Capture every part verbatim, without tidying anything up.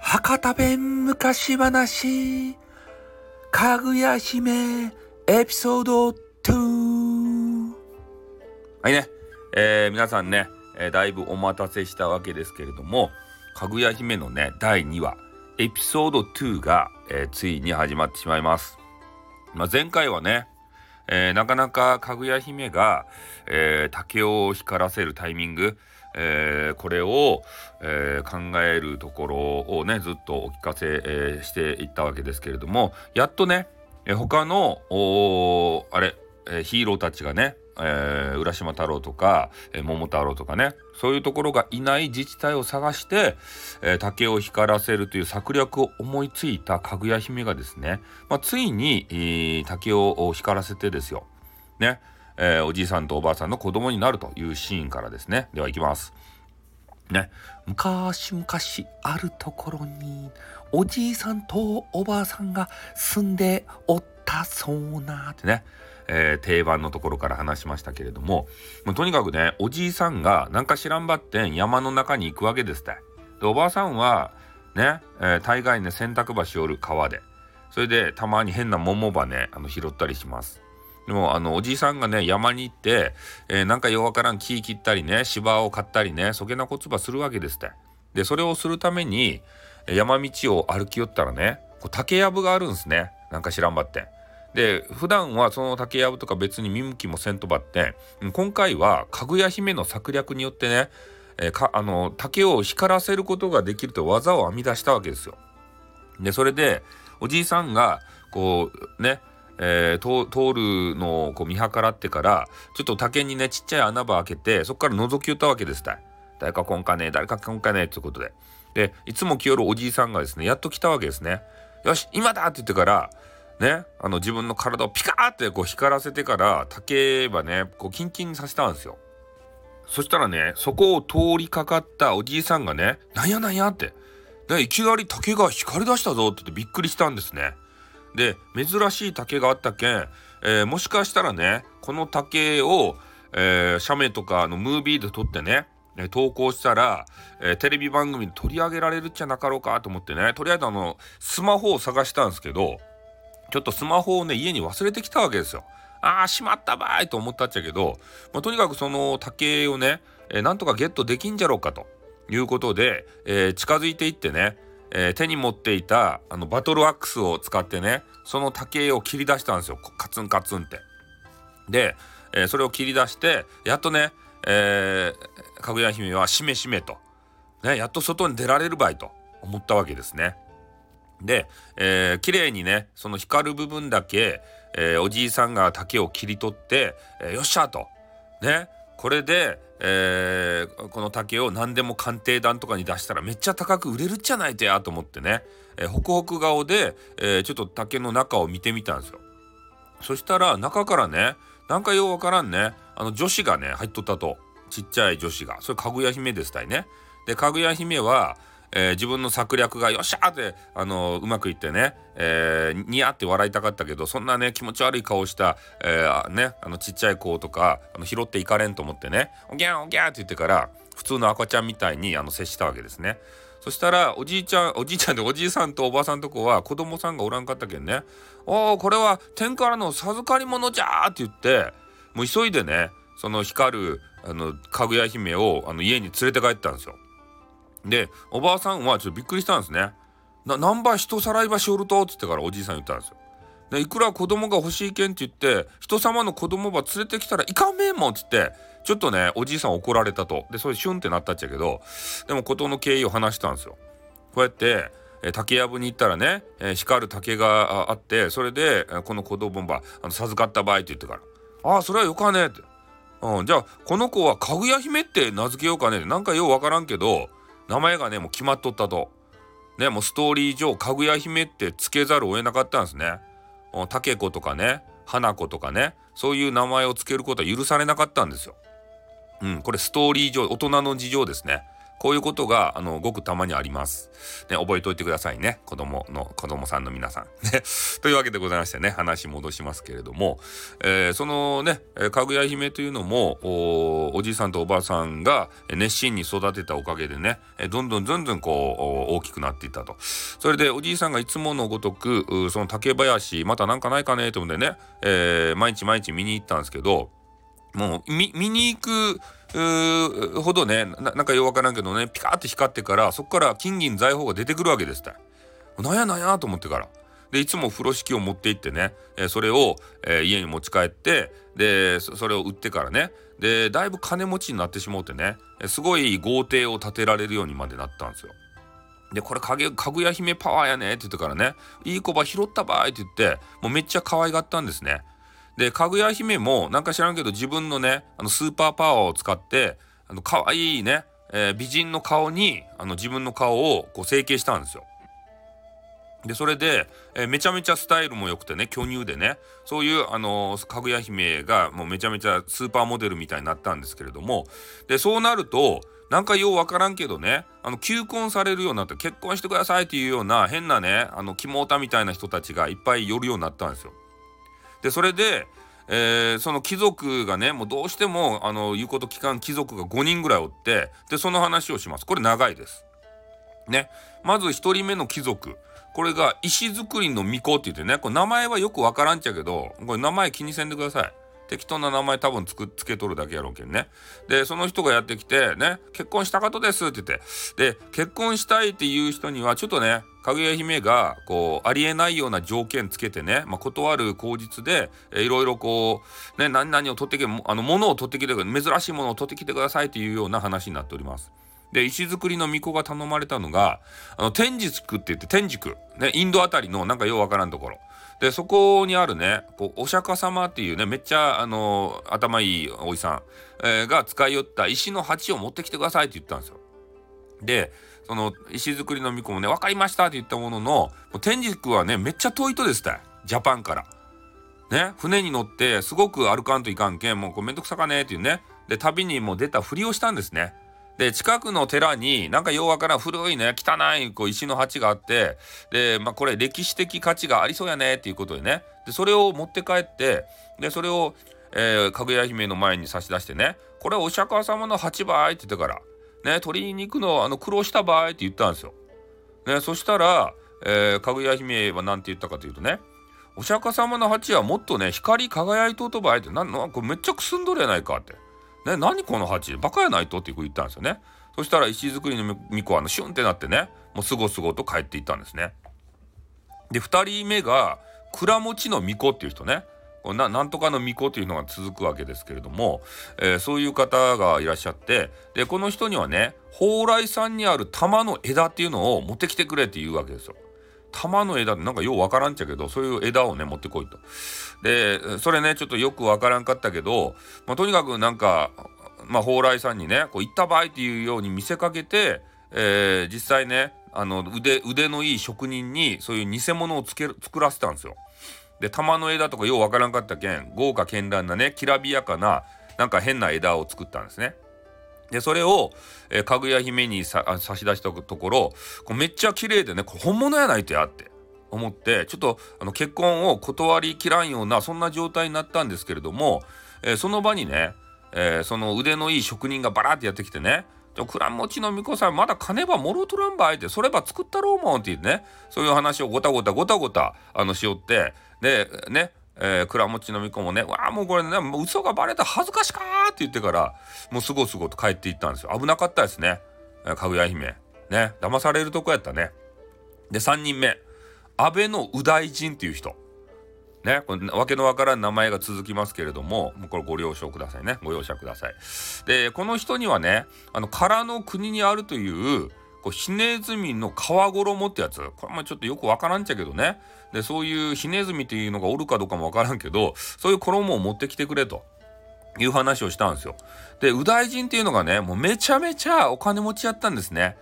博多弁昔話かぐや姫エピソードに。はいね、えー、皆さんね、えー、だいぶお待たせしたわけですけれども、かぐや姫のねだいにわエピソードにが、えー、ついに始まってしまいます。まあ、前回はね、えー、なかなかかぐや姫が、えー、竹を光らせるタイミング、えー、これを、えー、考えるところをねずっとお聞かせ、えー、していったわけですけれども、やっとね、えー、他のあれ、えー、ヒーローたちがね、えー、浦島太郎とか、えー、桃太郎とかね、そういうところがいない自治体を探して、えー、竹を光らせるという策略を思いついたかぐや姫がですね、まあ、ついに、えー、竹を光らせてですよね、えー、おじいさんとおばあさんの子供になるというシーンからですね。ではいきますね。昔々あるところにおじいさんとおばあさんが住んでおったそうなってね、えー、定番のところから話しましたけれども、もうとにかくね、おじいさんがなんか知らんばってん山の中に行くわけですって。でおばあさんはね、えー、大概ね洗濯ばしおる川で、それでたまに変な桃ばねあの拾ったりします。でもあのおじいさんがね山に行って、えー、なんかようわからん木切ったりね芝を刈ったりねそげなこつばするわけですって。でそれをするために山道を歩き寄ったらね、こう竹やぶがあるんですね、なんか知らんばってん。で普段はその竹やぶとか別に見向きもせんとばって、今回はかぐや姫の策略によってね、えー、かあの竹を光らせることができるという技を編み出したわけですよ。でそれでおじいさんがこうね、えー、通るのをこう見計らってからちょっと竹にねちっちゃい穴ば開けて、そこから覗き打ったわけですたい。誰かこんかね誰かこんかねということで、でいつも来よるおじいさんがですねやっと来たわけですね。よし今だって言ってからね、あの自分の体をピカーってこう光らせてから竹ばねこうキンキンにさせたんですよ。そしたらね、そこを通りかかったおじいさんがね、なんやなんやっていきなり竹が光り出したぞって言ってびっくりしたんですね。で珍しい竹があったけん、えー、もしかしたらねこの竹を、えー、写メとかのムービーで撮ってね投稿したら、えー、テレビ番組で取り上げられるっちゃなかろうかと思ってね、とりあえずあのスマホを探したんですけど、ちょっとスマホをね家に忘れてきたわけですよ。あーしまったばいと思ったっちゃけど、まあ、とにかくその竹をね、えー、なんとかゲットできんじゃろうかということで、えー、近づいていってね、えー、手に持っていたあのバトルアックスを使ってねその竹を切り出したんですよ、カツンカツンって。で、えー、それを切り出してやっとね、えー、かぐや姫はしめしめと、ね、やっと外に出られるばいと思ったわけですね。で、えー、綺麗にねその光る部分だけ、えー、おじいさんが竹を切り取って、えー、よっしゃとね、これで、えー、この竹を何でも鑑定団とかに出したらめっちゃ高く売れるっちゃないとやと思ってね、えー、ホクホク顔で、えー、ちょっと竹の中を見てみたんですよ。そしたら中からねなんかようわからんねあの女子がね入っとったと、ちっちゃい女子が、それかぐや姫ですたいね。でかぐや姫はえー、自分の策略がよっしゃーって、あのー、うまくいってね、えー、にやって笑いたかったけど、そんなね気持ち悪い顔した、えーね、あのちっちゃい子とかあの拾っていかれんと思ってね、おぎゃんおぎゃんって言ってから普通の赤ちゃんみたいにあの接したわけですね。そしたらおじいちゃんおじいちゃんでおじいさんとおばさんとこは子供さんがおらんかったけんね、おーこれは天からの授かり物じゃーって言って、もう急いでねその光るあのかぐや姫をあの家に連れて帰ったんですよ。でおばあさんはちょっとびっくりしたんですね。な何ば人さらいばしおるとっつってからおじいさん言ったんですよ。でいくら子供が欲しいけんって言って人様の子供ば連れてきたらいかんめえもんっつってちょっとねおじいさん怒られたと。でそれシュンってなったっちゃけど、でも事の経緯を話したんですよ。こうやって竹やぶに行ったらね、えー、光る竹があって、それでこの子供ばあの授かった場合って言ってから、ああそれはよかねえって、うん、じゃあこの子はかぐや姫って名付けようかねって、なんかようわからんけど名前がねもう決まっとったとね、もうストーリー上かぐや姫ってつけざるを得なかったんですね。たけことかね花子とかねそういう名前をつけることは許されなかったんですよ。うん、これストーリー上大人の事情ですね。こういうことがあのごくたまにあります、ね、覚えておいてくださいね、子供の子供さんの皆さんというわけでございましてね、話戻しますけれども、えー、そのねかぐや姫というのも お, おじいさんとおばあさんが熱心に育てたおかげでね、どんどんどんどんこう大きくなっていったと。それでおじいさんがいつものごとくその竹林、またなんかないかねと思ってね、えー、毎日毎日見に行ったんですけど、もう 見, 見に行くほどね な, なんかよくわからんけどね、ピカーって光ってから、そこから金銀財宝が出てくるわけですって。なんやなんやと思ってから、でいつも風呂敷を持って行ってね、えー、それを、えー、家に持ち帰って、で そ, それを売ってからね、でだいぶ金持ちになってしまうってね、すごい豪邸を建てられるようにまでなったんですよ。でこれかぐや姫パワーやねって言ってからね、いい子ば拾ったばいって言って、もうめっちゃ可愛がったんですね。でかぐや姫もなんか知らんけど、自分のねあのスーパーパワーを使って、あの可愛いね、えー、美人の顔にあの自分の顔をこう整形したんですよ。でそれで、えー、めちゃめちゃスタイルも良くてね、巨乳でね、そういうあのー、かぐや姫がもうめちゃめちゃスーパーモデルみたいになったんですけれども、でそうなるとなんかようわからんけどね、あの求婚されるようになって、結婚してくださいっていうような変なねあの肝タみたいな人たちがいっぱい寄るようになったんですよ。でそれで、えー、その貴族がね、もうどうしてもあの言うこと聞かん貴族がごにんぐらいおって、でその話をします。これ長いですね。まずひとりめの貴族、これが石造りの巫女って言ってね、これ名前はよくわからんちゃけど、これ名前気にせんでください。適当な名前多分つくつけとるだけやろうけんね。でその人がやってきてね、結婚したかとですって言って、で結婚したいっていう人にはちょっとね、かぐや姫がこうありえないような条件つけてね、まあ、断る口実でいろいろこうね、何々を取ってきて、あの物を取ってきて、珍しいものを取ってきてくださいっていうような話になっております。で石造りの巫女が頼まれたのが、あの天竺って言って、天竺ね、インドあたりのなんかようわからんところで、そこにあるね、こうお釈迦様っていうね、めっちゃあのー、頭いいおじさん、えー、が使い寄った石の鉢を持ってきてくださいって言ったんですよ。でその石造りの巫女もね、分かりましたって言ったものの、天竺はねめっちゃ遠いとですね、ジャパンからね、船に乗ってすごく歩かんといかんけん、もうこうめんどくさかねっていうね、で旅にも出たふりをしたんですね。で近くの寺になんか弱から古いね、汚いこう石の鉢があって、で、まあ、これ歴史的価値がありそうやねっていうことでね、でそれを持って帰って、でそれを、えー、かぐや姫の前に差し出してね、これはお釈迦様の鉢ばいって言ってからね、鶏肉のあの苦労したばいって言ったんですよ、ね、そしたら、えー、かぐや姫はなんて言ったかというとね、お釈迦様の鉢はもっとね光り輝いとうとばいって、なんのこれめっちゃくすんどるやないかってね、何この鉢バカやないとって言ったんですよね。そしたら石造りの巫女はあのシュンってなってね、もうすごすごと帰っていったんですね。でふたりめが蔵持ちの巫女っていう人ね、 な, なんとかの巫女っていうのが続くわけですけれども、えー、そういう方がいらっしゃって、でこの人にはね、蓬莱山にある玉の枝っていうのを持ってきてくれって言うわけですよ。玉の枝ってなんかようわからんちゃけど、そういう枝をね持ってこいと。でそれねちょっとよくわからんかったけど、まあ、とにかくなんか、まあ、蓬莱さんにねこう行った場合っていうように見せかけて、えー、実際ねあの 腕, 腕のいい職人にそういう偽物をつけ作らせたんですよ。で玉の枝とかようわからんかったけん、豪華絢爛なねきらびやかななんか変な枝を作ったんですね。でそれを、えー、かぐや姫にさ差し出したところ、こうめっちゃ綺麗でね、これ本物やないとやって思って、ちょっとあの結婚を断りきらんようなそんな状態になったんですけれども、えー、その場にね、えー、その腕のいい職人がバラってやってきてね、蔵持ちの巫女さんまだ金ばもろとらんばいって、それば作ったろうもんって言ってね、そういう話をごたごたごたごたあのしよって、でねえー、蔵持ちの巫女もね、わあもうこれねもう嘘がバレた恥ずかしかーって言ってから、もうすごすごと帰っていったんですよ。危なかったですね、かぐや姫ね、騙されるとこやったね。でさんにんめ、安倍の右大臣っていう人ね、これわけのわからん名前が続きますけれども、もうこれご了承くださいね、ご容赦ください。でこの人にはね、あの空の国にあるというこうひねずみの皮衣ってやつ、これもちょっとよくわからんちゃけどね、でそういうひねずみっていうのがおるかどうかもわからんけど、そういう衣を持ってきてくれという話をしたんですよ。で右大臣っていうのがね、もうめちゃめちゃお金持ちやったんですね。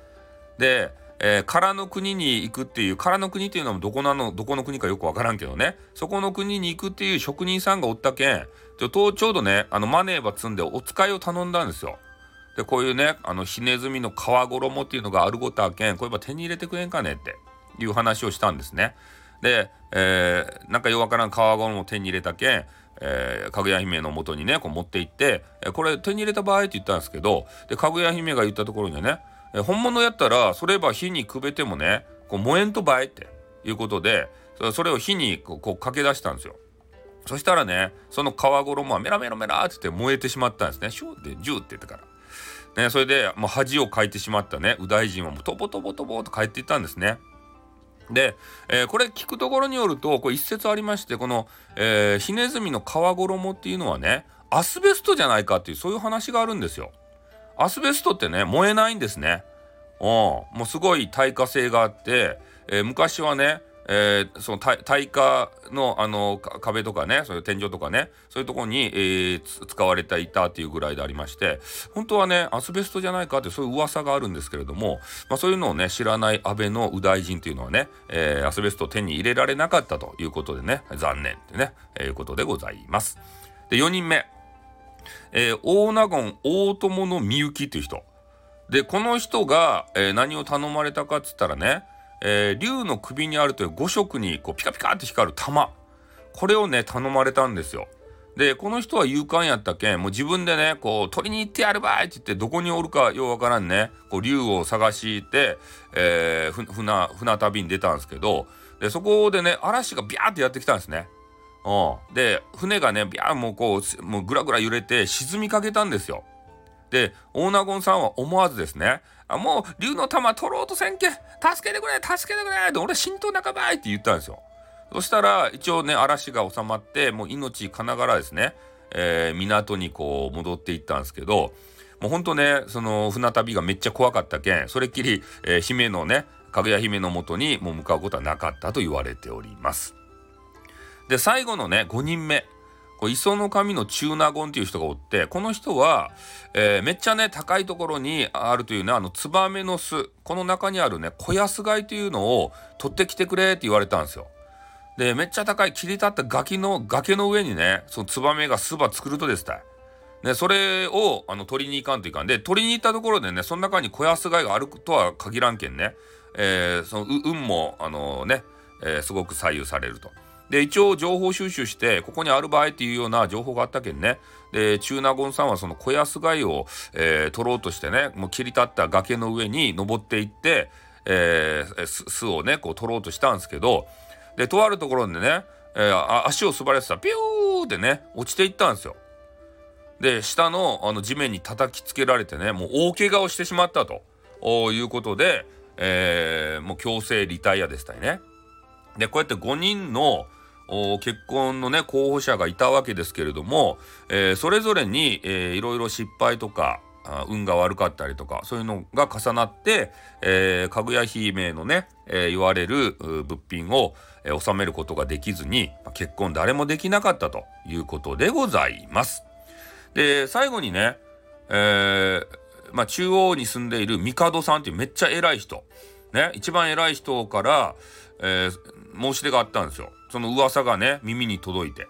で、えー、空の国に行くっていう、空の国っていうのもどこなのどこの国かよくわからんけどね、そこの国に行くっていう職人さんがおったけん、ちょうどねあのマネーば積んでお使いを頼んだんですよ。でこういうねあのひねずみの皮衣っていうのがあるごとあけん、これば手に入れてくれんかねっていう話をしたんですね。で、えー、なんかよわからん皮衣を手に入れたけん、えー、かぐや姫の元にねこう持って行って、えー、これ手に入れた場合って言ったんですけど、でかぐや姫が言ったところにはね、えー、本物やったらそれば火にくべてもねこう燃えんとばいっていうことで、それを火にこう、こうかけ出したんですよ。そしたらねその皮衣はメラメラメラって言って燃えてしまったんですね。シューってジューって言ってから、ね、それでもう恥をかいてしまったね右大臣はもうトボトボトボと帰っていったんですね。で、えー、これ聞くところによるとこれ一説ありまして、この、えー、ひねずみの皮衣っていうのはねアスベストじゃないかっていうそういう話があるんですよ。アスベストってね燃えないんですね。うん、もうすごい耐火性があって、えー、昔はね、えー、その耐火の、あの壁とかねそういう天井とかねそういうところに、えー、使われていたっていうぐらいでありまして、本当はねアスベストじゃないかってそういう噂があるんですけれども、まあ、そういうのをね知らない安倍の右大臣というのはね、えー、アスベストを手に入れられなかったということでね残念ってね、えー、いうことでございます。でよにんめ、えー、大納言大友のみゆきという人で、この人が、えー、何を頼まれたかっつったらね、えー、竜の首にあるというごしょくにこうピカピカって光る玉、これをね頼まれたんですよ。でこの人は勇敢やったけんもう自分でねこう取りに行ってやるばいって言って、どこにおるかようわからんねこう竜を探して、えー、ふ船船旅に出たんですけど、でそこでね嵐がビャーってやってきたんですね。うん、で船がねビャーもうこうもうグラグラ揺れて沈みかけたんですよ。で大納言さんは思わずですね、あもう竜の玉取ろうとせんけん助けてくれ助けてくれって俺浸透半ばいって言ったんですよ。そしたら一応ね嵐が収まってもう命かながらですね、えー、港にこう戻っていったんですけど、もうほんとねその船旅がめっちゃ怖かったけんそれっきり、えー、姫のねかぐや姫のもとにもう向かうことはなかったと言われております。で最後のねごにんめ、磯の神の中納言っていう人がおって、この人は、えー、めっちゃね高いところにあるというねあのツバメの巣、この中にあるね小安貝というのを取ってきてくれって言われたんですよ。でめっちゃ高い切り立った崖の崖の上にねそのツバメが巣ば作るとですたい、ね、それをあの取りに行かんといかんで、取りに行ったところでねその中に小安貝があるとは限らんけんね、えー、その運もあのね、えー、すごく左右されると。で一応情報収集してここにある場合っていうような情報があったけんね、で中納言さんはその小安貝を、えー、取ろうとしてねもう切り立った崖の上に登っていって、えー、巣をねこう取ろうとしたんですけど、でとあるところでね、えー、足を滑らせたらピューってね落ちていったんですよ。で下の、あの地面に叩きつけられてねもう大怪我をしてしまったということで、えー、もう強制リタイアでしたよね。でこうやってごにんの結婚のね候補者がいたわけですけれども、えー、それぞれに、えー、いろいろ失敗とか運が悪かったりとかそういうのが重なって、えー、かぐや姫のね、えー、言われる物品を、えー、収めることができずに結婚誰もできなかったということでございます。で最後にね、えーまあ、中央に住んでいる帝さんっていうめっちゃ偉い人、ね、一番偉い人から、えー、申し出があったんですよ。その噂がね耳に届いて、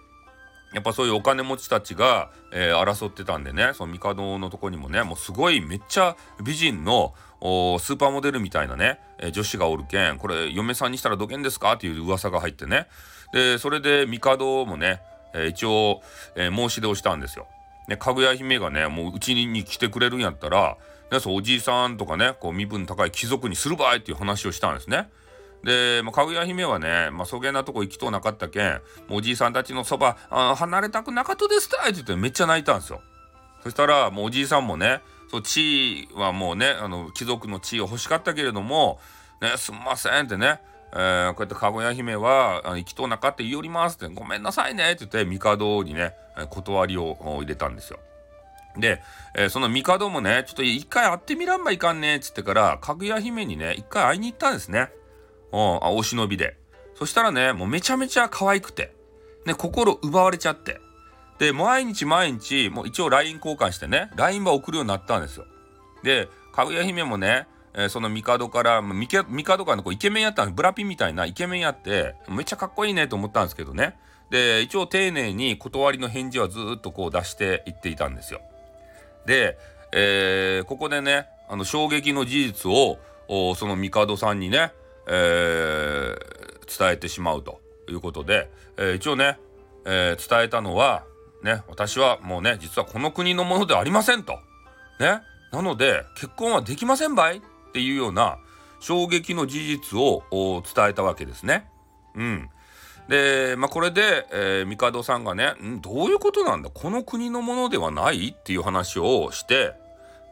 やっぱそういうお金持ちたちが、えー、争ってたんでねその帝のとこにもねもうすごいめっちゃ美人のースーパーモデルみたいなね、えー、女子がおるけんこれ嫁さんにしたらどけんですかっていう噂が入ってね、でそれで帝もね、えー、一応、えー、申し出をしたんですよ。ね、かぐや姫がねもううちに来てくれるんやったら、ね、そうおじいさんとかねこう身分高い貴族にするばいっていう話をしたんですね。で、まあ、かぐや姫はね、まあ、そげなとこ行きとうなかったけんおじいさんたちのそば離れたくなかとですたいって言ってめっちゃ泣いたんですよ。そしたらもうおじいさんもねそう地位はもうねあの貴族の地位を欲しかったけれども、ね、すんませんってね、えー、こうやってかぐや姫は行きとうなかって言いよりますってごめんなさいねって言って帝にね断りを入れたんですよ。で、えー、その帝もねちょっと一回会ってみらんばいかんねっつってからかぐや姫にね一回会いに行ったんですね。うん、あお忍びで。そしたらねもうめちゃめちゃ可愛くて、ね、心奪われちゃって、で毎日毎日もう一応 ライン 交換してね ライン は送るようになったんですよ。でかぐや姫もね、えー、その帝から帝からのこうイケメンやったんです。ブラピみたいなイケメンやってめっちゃかっこいいねと思ったんですけどね、で一応丁寧に断りの返事はずっとこう出していっていたんですよ。で、えー、ここでね、あの衝撃の事実をその帝さんにね、えー、伝えてしまうということで、えー、一応ね、えー、伝えたのはね、私はもうね、実はこの国のものではありませんとね、なので結婚はできませんばいっていうような衝撃の事実を伝えたわけですね。うん。で、まあ、これで、えー、帝さんがね、んどういうことなんだ、この国のものではないっていう話をして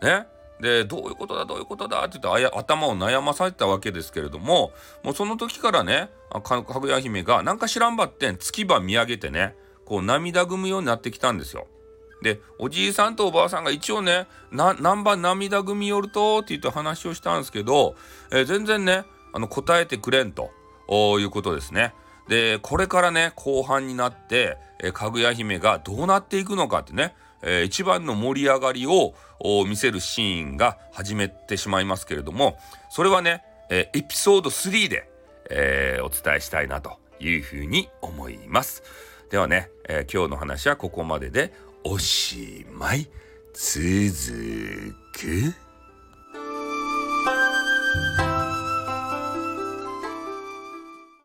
ね、でどういうことだどういうことだって言ってあや頭を悩まされたわけですけれども、もうその時からね、かぐや姫がなんか知らんばってん月ば見上げてね、こう涙ぐむようになってきたんですよ。でおじいさんとおばあさんが一応ね、な何番涙ぐみよるとって言って話をしたんですけど、えー、全然ね、あの答えてくれんということですね。でこれからね、後半になって、えー、かぐや姫がどうなっていくのかってね、えー、一番の盛り上がりを見せるシーンが始めてしまいますけれども、それはね、えー、エピソードスリーで、えー、お伝えしたいなというふうに思います。ではね、えー、今日の話はここまででおしまい。続く。